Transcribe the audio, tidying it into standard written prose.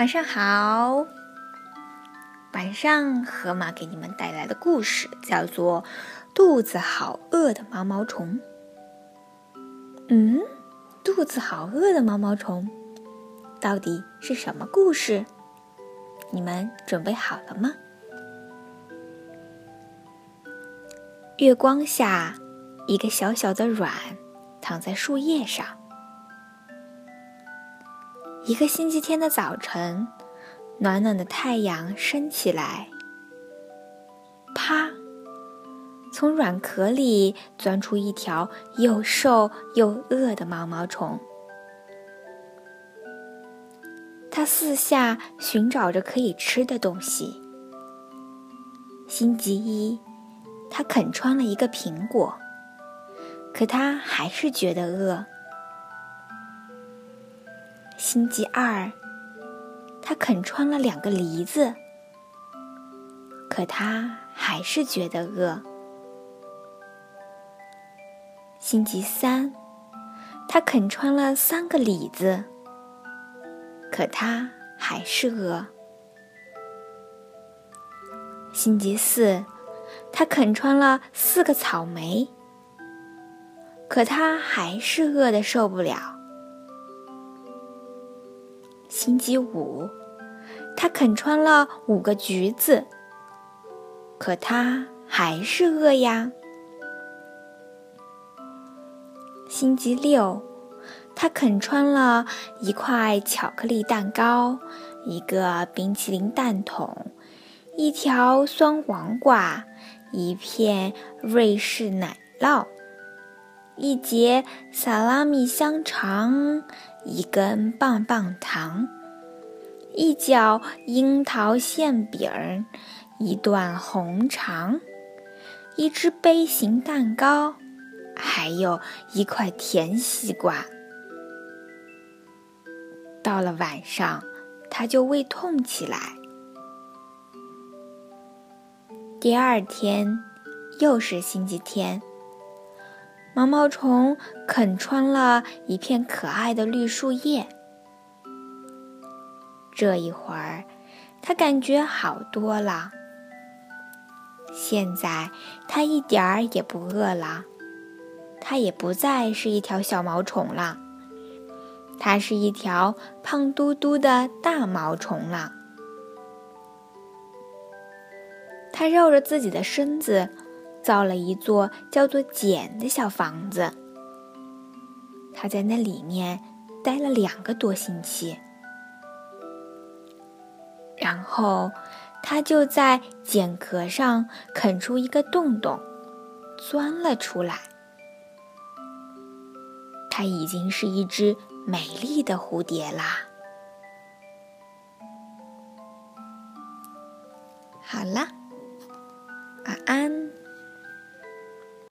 晚上好。晚上河马给你们带来的故事叫做肚子好饿的毛毛虫。肚子好饿的毛毛虫到底是什么故事？你们准备好了吗？月光下，一个小小的卵躺在树叶上。一个星期天的早晨，暖暖的太阳升起来，啪，从软壳里钻出一条又瘦又饿的毛毛虫。它四下寻找着可以吃的东西。星期一，它啃穿了一个苹果，可它还是觉得饿。星期二，他啃穿了2个梨子，可他还是觉得饿。星期三，他啃穿了3个李子，可他还是饿。星期四，他啃穿了4个草莓，可他还是饿得受不了。星期五，他啃穿了5个橘子，可他还是饿呀。星期六，他啃穿了1块巧克力蛋糕，1个冰淇淋蛋筒，1条酸黄瓜，1片瑞士奶酪，1节萨拉米香肠，1根棒棒糖，1角樱桃馅饼，1段红肠，1只杯形蛋糕，还有1块甜西瓜。到了晚上，他就胃痛起来。第二天又是星期天，毛毛虫啃穿了1片可爱的绿树叶。这一会儿，它感觉好多了。现在它一点儿也不饿了，它也不再是一条小毛虫了，它是一条胖嘟嘟的大毛虫了。它绕着自己的身子造了一座叫做茧的小房子，他在那里面待了2个多星期，然后他就在茧壳上啃出一个洞洞，钻了出来。他已经是一只美丽的蝴蝶啦。好啦，晚安。